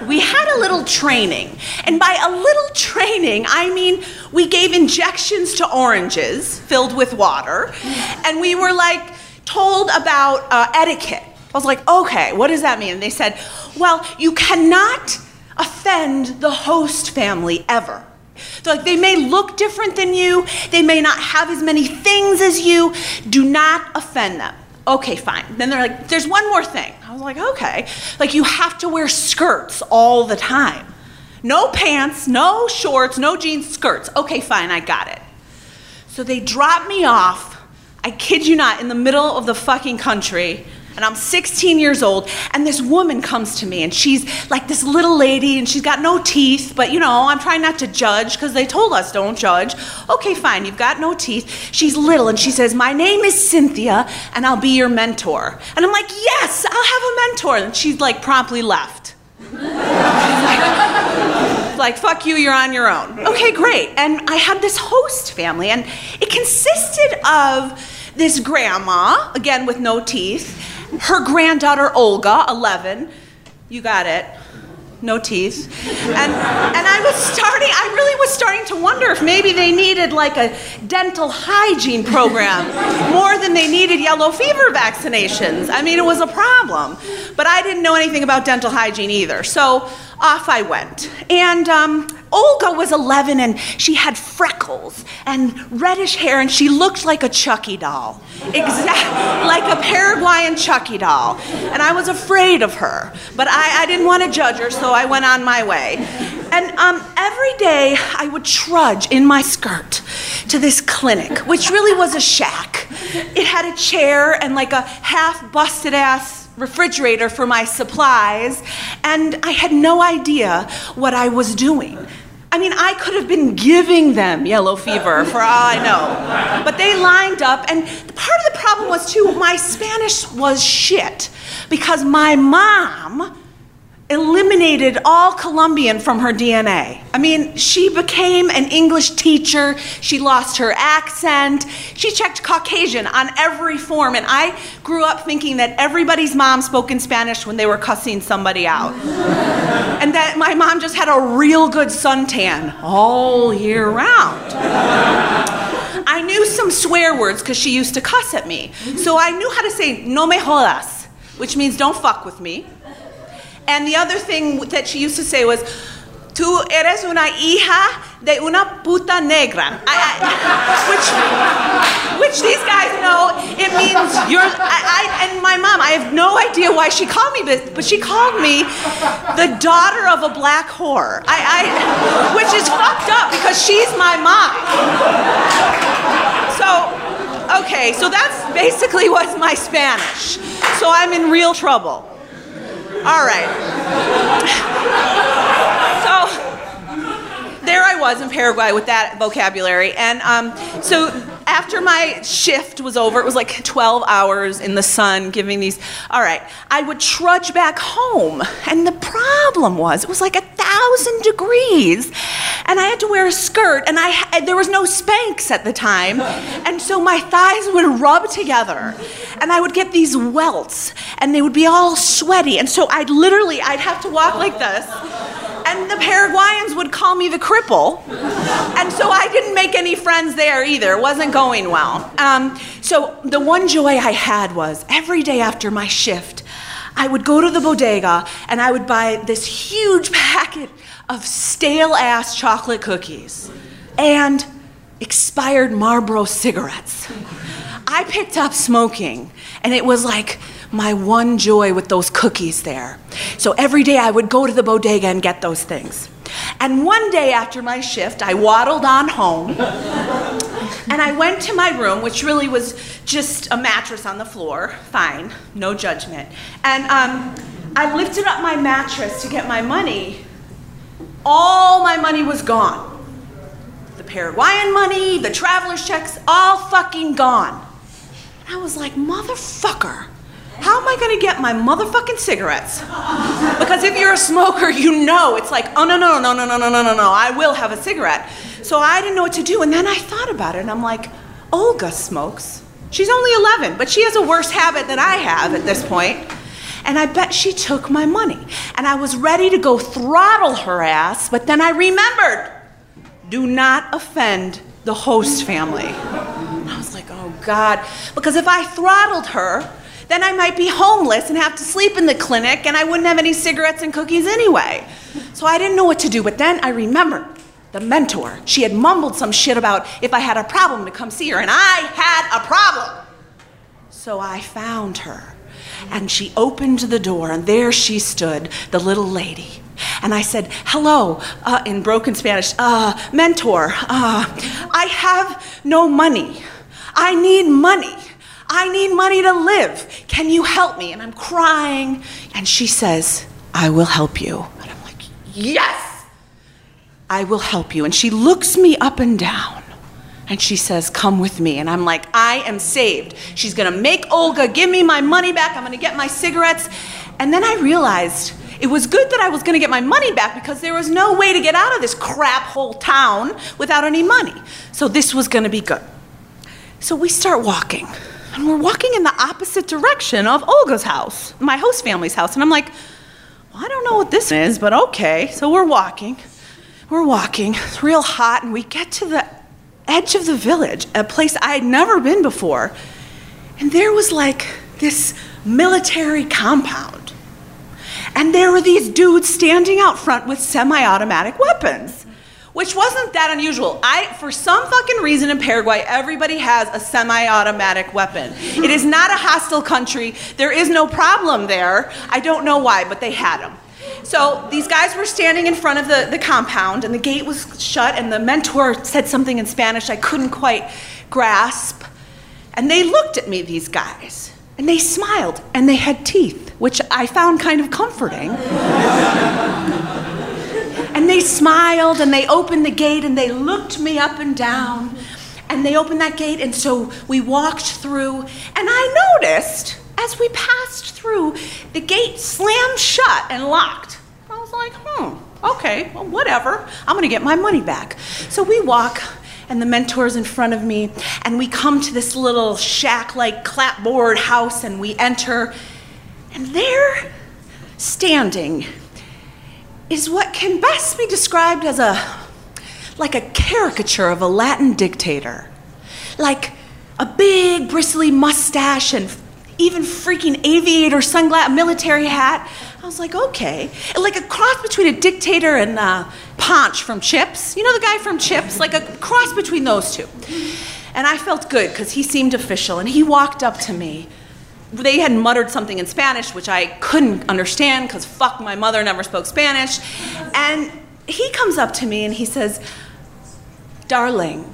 We had a little training, and by a little training, I mean we gave injections to oranges filled with water, and we were like told about uh, etiquette. I was like, okay, what does that mean? And they said, well, you cannot offend the host family ever. So, like, they may look different than you, they may not have as many things as you, do not offend them. Okay, fine. Then they're like, there's one more thing. I was like, okay. Like, you have to wear skirts all the time. No pants, no shorts, no jeans, skirts. Okay, fine, I got it. So they dropped me off, I kid you not, in the middle of the fucking country, and I'm sixteen years old, and this woman comes to me, and she's like this little lady, and she's got no teeth, but you know, I'm trying not to judge, because they told us don't judge. Okay, fine, you've got no teeth. She's little, and she says, my name is Cynthia, and I'll be your mentor. And I'm like, yes, I'll have a mentor. And she's like promptly left. like, like, fuck you, you're on your own. Okay, great. And I had this host family, and it consisted of this grandma, again with no teeth, her granddaughter Olga, eleven, you got it, no teeth, and and I was starting, I really was starting to wonder if maybe they needed like a dental hygiene program more than they needed yellow fever vaccinations. I mean, it was a problem, but I didn't know anything about dental hygiene either, so off I went. And um, Olga was eleven, and she had freckles and reddish hair, and she looked like a Chucky doll. Exactly, like a Paraguayan Chucky doll. And I was afraid of her, but I, I didn't want to judge her, so I went on my way. And um, every day, I would trudge in my skirt to this clinic, which really was a shack. It had a chair and like a half-busted-ass refrigerator for my supplies, and I had no idea what I was doing. I mean, I could have been giving them yellow fever for all I know, but they lined up, and part of the problem was too, my Spanish was shit, because my mom eliminated all Colombian from her D N A. I mean, she became an English teacher, she lost her accent, she checked Caucasian on every form, and I grew up thinking that everybody's mom spoke in Spanish when they were cussing somebody out. And that my mom just had a real good suntan all year round. I knew some swear words because she used to cuss at me, so I knew how to say no me jodas, which means don't fuck with me. And the other thing that she used to say was, tú eres una hija de una puta negra, I, I, which, which these guys know You're, I, I, and my mom, I have no idea why she called me, but, but she called me the daughter of a black whore. I, I, which is fucked up because she's my mom. So, okay, so that's basically was my Spanish. So I'm in real trouble. All right. So. There I was in Paraguay with that vocabulary, and um, so after my shift was over, it was like twelve hours in the sun giving these, all right, I would trudge back home, and the problem was, it was like a thousand degrees, and I had to wear a skirt, and I there was no Spanx at the time, and so my thighs would rub together, and I would get these welts, and they would be all sweaty, and so I'd literally, I'd have to walk like this, and the Paraguayans would call me the cripple. And so I didn't make any friends there either. It wasn't going well. Um, so the one joy I had was every day after my shift, I would go to the bodega and I would buy this huge packet of stale-ass chocolate cookies and expired Marlboro cigarettes. I picked up smoking, and it was like my one joy with those cookies there. So every day I would go to the bodega and get those things. And one day after my shift, I waddled on home, and I went to my room, which really was just a mattress on the floor. Fine, no judgment. And um, I lifted up my mattress to get my money. All my money was gone. The Paraguayan money, the traveler's checks, all fucking gone. And I was like, motherfucker. How am I gonna get my motherfucking cigarettes? Because if you're a smoker, you know, it's like, oh no, no, no, no, no, no, no, no, no, I will have a cigarette. So I didn't know what to do, and then I thought about it, and I'm like, Olga smokes. She's only eleven, but she has a worse habit than I have at this point. And I bet she took my money. And I was ready to go throttle her ass, but then I remembered, do not offend the host family. I was like, oh God, because if I throttled her, then I might be homeless and have to sleep in the clinic, and I wouldn't have any cigarettes and cookies anyway. So I didn't know what to do, but then I remembered the mentor. She had mumbled some shit about if I had a problem to come see her, and I had a problem. So I found her, and she opened the door, and there she stood, the little lady. And I said, hello, uh, in broken Spanish, uh, mentor, uh, I have no money. I need money. I need money to live. Can you help me? And I'm crying. And she says, I will help you. And I'm like, yes, I will help you. And she looks me up and down. And she says, come with me. And I'm like, I am saved. She's going to make Olga give me my money back. I'm going to get my cigarettes. And then I realized it was good that I was going to get my money back because there was no way to get out of this crap hole town without any money. So this was going to be good. So we start walking. And we're walking in the opposite direction of Olga's house, my host family's house. And I'm like, well, I don't know what this is, but okay. So we're walking. We're walking. It's real hot. And we get to the edge of the village, a place I had never been before. And there was like this military compound. And there were these dudes standing out front with semi-automatic weapons, which wasn't that unusual. I, for some fucking reason in Paraguay, everybody has a semi-automatic weapon. It is not a hostile country. There is no problem there. I don't know why, but they had them. So these guys were standing in front of the, the compound, and the gate was shut, and the mentor said something in Spanish I couldn't quite grasp. And they looked at me, these guys, and they smiled, and they had teeth, which I found kind of comforting. And they smiled, and they opened the gate, and they looked me up and down. And they opened that gate, and so we walked through. And I noticed, as we passed through, the gate slammed shut and locked. I was like, hmm, okay, well, whatever. I'm going to get my money back. So we walk, and the mentor's in front of me, and we come to this little shack-like clapboard house, and we enter. And there, standing, is what can best be described as a, like a caricature of a Latin dictator. Like a big bristly mustache and even freaking aviator sunglasses, military hat. I was like, okay. Like a cross between a dictator and uh, Ponch from Chips. You know the guy from Chips? Like a cross between those two. And I felt good because he seemed official, and he walked up to me. They had muttered something in Spanish, which I couldn't understand because fuck, my mother never spoke Spanish. And he comes up to me and he says, "Darling,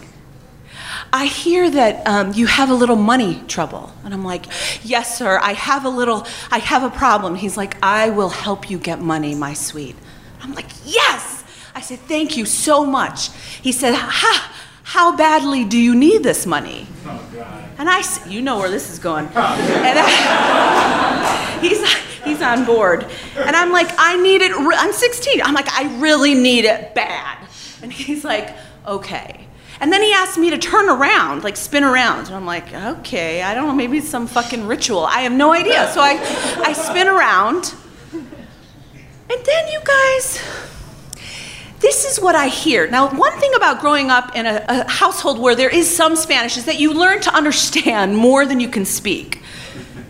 I hear that um, you have a little money trouble." And I'm like, "Yes, sir, I have a little, I have a problem." He's like, "I will help you get money, my sweet." I'm like, "Yes!" I said, "Thank you so much." He said, "Ha, how badly do you need this money?" Oh, God. And I said, "You know where this is going." Oh. And I, he's, he's on board. And I'm like, "I need it, re- I'm sixteen. I'm like, "I really need it bad." And he's like, "Okay." And then he asked me to turn around, like spin around. And I'm like, "Okay, I don't know, maybe it's some fucking ritual. I have no idea." So I, I spin around. And then you guys, this is what I hear. Now, one thing about growing up in a, a household where there is some Spanish is that you learn to understand more than you can speak.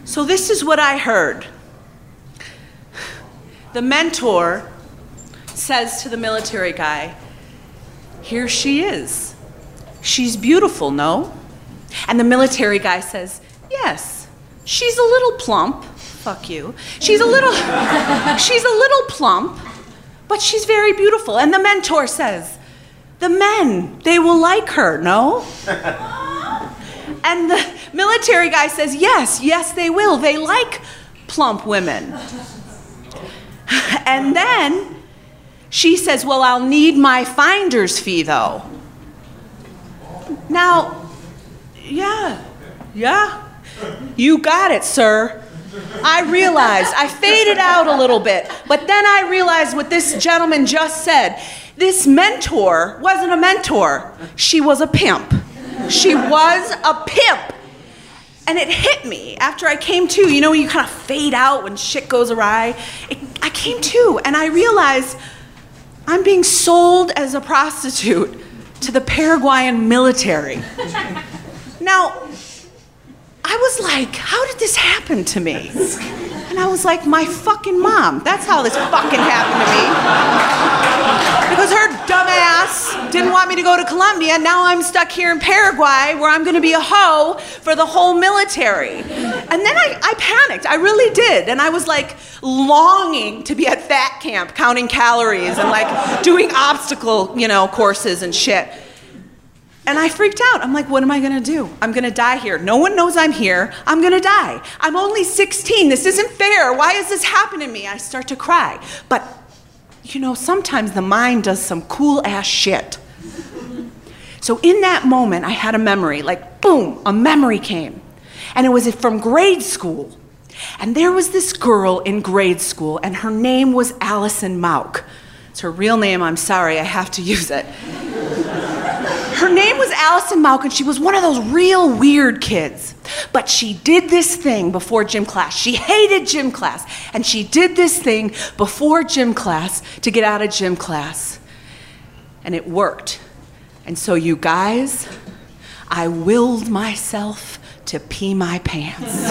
So this is what I heard. The mentor says to the military guy, "Here she is. She's beautiful, no?" And the military guy says, "Yes, she's a little plump." Fuck you. She's a little, she's a little plump, but she's very beautiful. And the mentor says, "The men, they will like her, no?" And the military guy says, "Yes, yes, they will. They like plump women." And then she says, "Well, I'll need my finder's fee, though." Now, yeah, yeah, you got it, sir. I realized, I faded out a little bit, but then I realized what this gentleman just said. This mentor wasn't a mentor. She was a pimp. She was a pimp. And it hit me after I came to. You know when you kind of fade out when shit goes awry? It, I came to, and I realized I'm being sold as a prostitute to the Paraguayan military. Now, I was like, how did this happen to me? And I was like, my fucking mom. That's how this fucking happened to me. Because her dumb ass didn't want me to go to Colombia. Now I'm stuck here in Paraguay where I'm going to be a hoe for the whole military. And then I, I panicked. I really did. And I was like longing to be at fat camp, counting calories and like doing obstacle, you know, courses and shit. And I freaked out. I'm like, what am I gonna do? I'm gonna die here. No one knows I'm here. I'm gonna die. I'm only sixteen. This isn't fair. Why is this happening to me? I start to cry. But, you know, sometimes the mind does some cool ass shit. So in that moment, I had a memory, like boom, a memory came. And it was from grade school. And there was this girl in grade school, and her name was Allison Mauck. It's her real name, I'm sorry, I have to use it. Her name was Allison Malkin. She was one of those real weird kids. But she did this thing before gym class. She hated gym class. And she did this thing before gym class to get out of gym class. And it worked. And so you guys, I willed myself to pee my pants.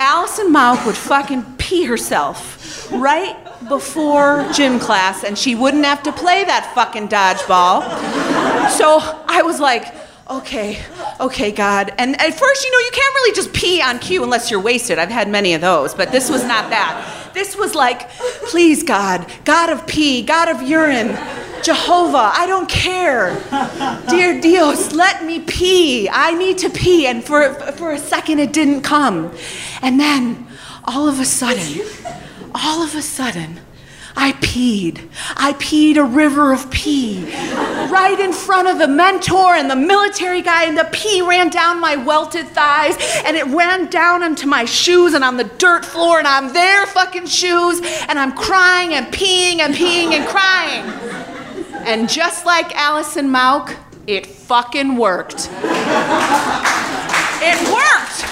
Allison Mauck would fucking pee herself right before gym class, and she wouldn't have to play that fucking dodgeball. So I was like, okay, okay, God. And at first, you know, you can't really just pee on cue unless you're wasted. I've had many of those, but this was not that. This was like, please, God, God of pee, God of urine, Jehovah, I don't care. Dear Dios, let me pee. I need to pee. And for, for a second, it didn't come. And then all of a sudden, all of a sudden, I peed. I peed a river of pee right in front of the mentor and the military guy, and the pee ran down my welted thighs, and it ran down into my shoes and on the dirt floor and on their fucking shoes, and I'm crying and peeing and peeing and crying. And just like Allison Mauck, it fucking worked. It worked.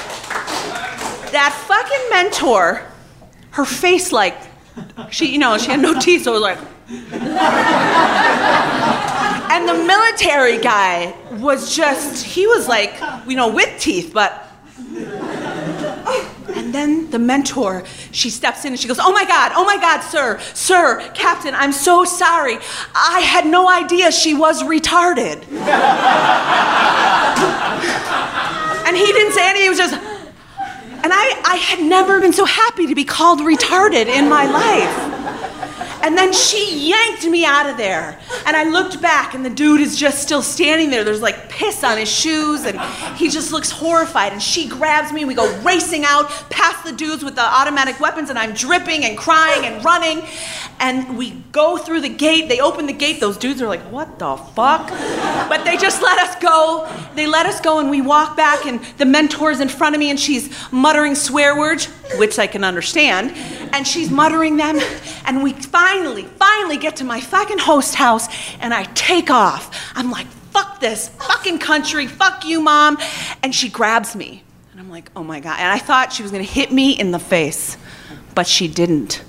That fucking mentor, her face like, she, you know, she had no teeth, so it was like. And the military guy was just, he was like, you know, with teeth, but. And then the mentor, she steps in and she goes, oh my God, oh my God, sir, sir, Captain, I'm so sorry. I had no idea she was retarded. And he didn't say anything, he was just, and I, I had never been so happy to be called retarded in my life. And then she yanked me out of there. And I looked back and the dude is just still standing there. There's like piss on his shoes and he just looks horrified. And she grabs me and we go racing out past the dudes with the automatic weapons and I'm dripping and crying and running. And we go through the gate. They open the gate. Those dudes are like, what the fuck? But they just let us go. They let us go and we walk back and the mentor's in front of me and she's muttering swear words, which I can understand. And she's muttering them. And we finally, finally get to my fucking host house and I take off. I'm like, fuck this fucking country. Fuck you, Mom. And she grabs me. And I'm like, oh my God. And I thought she was gonna hit me in the face, but she didn't.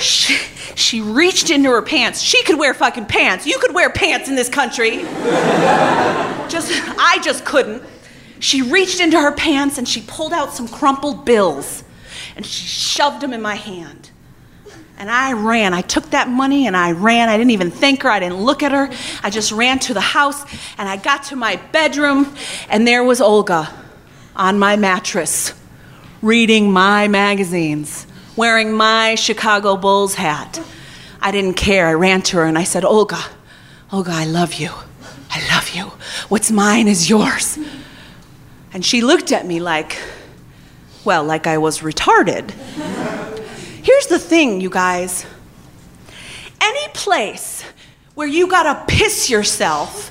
She, she reached into her pants. She could wear fucking pants. You could wear pants in this country. Just, I just couldn't. She reached into her pants and she pulled out some crumpled bills and she shoved them in my hand. And I ran. I took that money and I ran. I didn't even thank her. I didn't look at her. I just ran to the house and I got to my bedroom and there was Olga on my mattress reading my magazines, wearing my Chicago Bulls hat. I didn't care. I ran to her and I said, Olga, Olga, I love you. I love you. What's mine is yours. And she looked at me like, well, like I was retarded. Here's the thing, you guys. Any place where you gotta piss yourself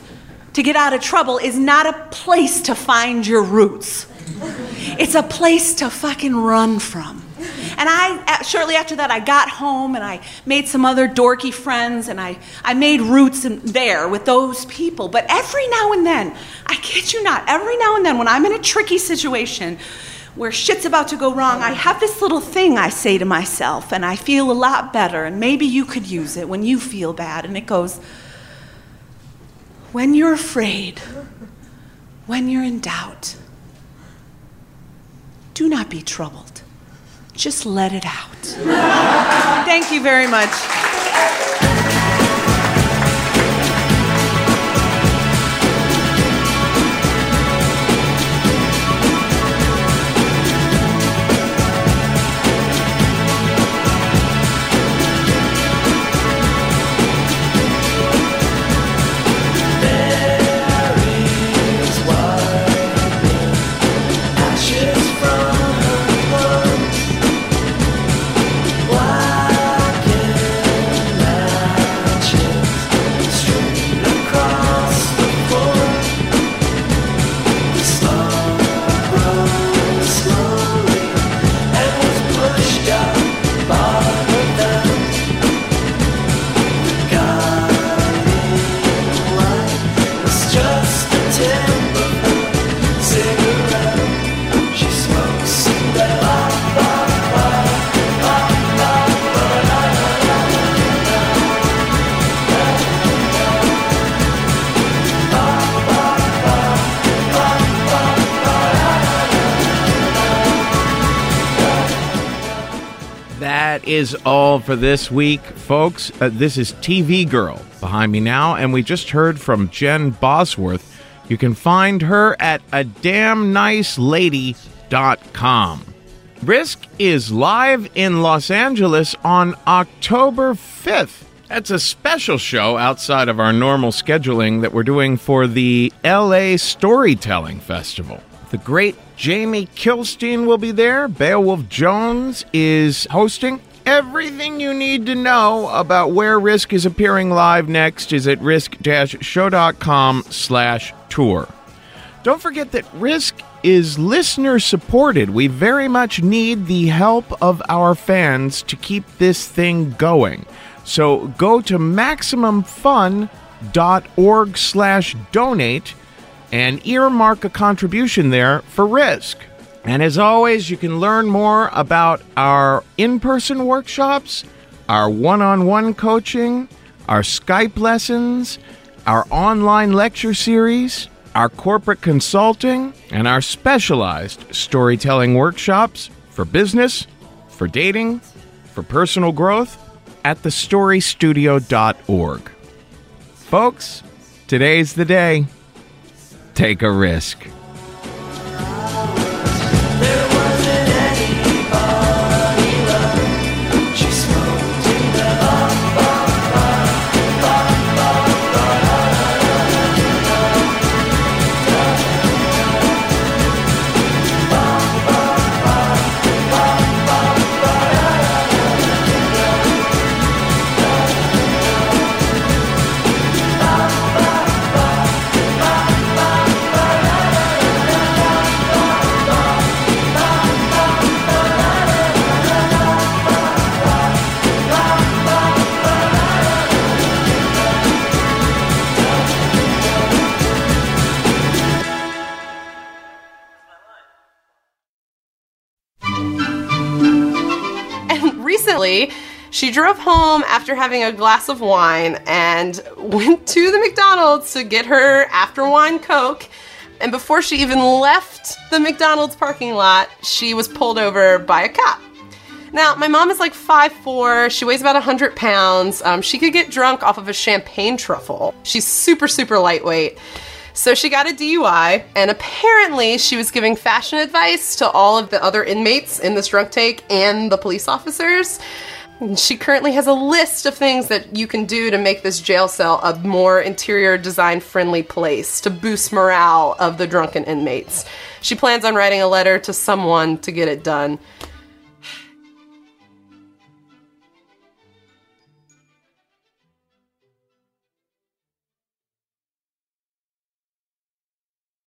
to get out of trouble is not a place to find your roots. It's a place to fucking run from. And I, shortly after that, I got home and I made some other dorky friends and I, I made roots in, there with those people. But every now and then, I kid you not, every now and then when I'm in a tricky situation where shit's about to go wrong, I have this little thing I say to myself and I feel a lot better and maybe you could use it when you feel bad. And it goes, when you're afraid, when you're in doubt, do not be troubled. Just let it out. Thank you very much. Is all for this week, folks. Uh, this is T V Girl behind me now, and we just heard from Jen Bosworth. You can find her at a damn nice lady dot com. Risk is live in Los Angeles on October fifth. That's a special show outside of our normal scheduling that we're doing for the L A Storytelling Festival. The great Jamie Kilstein will be there. Beowulf Jones is hosting. Everything you need to know about where Risk is appearing live next is at risk dash show dot com slash tour. Don't forget that Risk is listener-supported. We very much need the help of our fans to keep this thing going. So go to maximum fun dot org slash donate and earmark a contribution there for Risk. And as always, you can learn more about our in-person workshops, our one-on-one coaching, our Skype lessons, our online lecture series, our corporate consulting, and our specialized storytelling workshops for business, for dating, for personal growth at the story studio dot org. Folks, today's the day. Take a risk. She drove home after having a glass of wine and went to the McDonald's to get her after wine Coke. And before she even left the McDonald's parking lot, she was pulled over by a cop. Now, my mom is like five foot four. She weighs about one hundred pounds. Um, she could get drunk off of a champagne truffle. She's super, super lightweight. So she got a D U I, and apparently she was giving fashion advice to all of the other inmates in this drunk take and the police officers. And she currently has a list of things that you can do to make this jail cell a more interior design friendly place to boost morale of the drunken inmates. She plans on writing a letter to someone to get it done.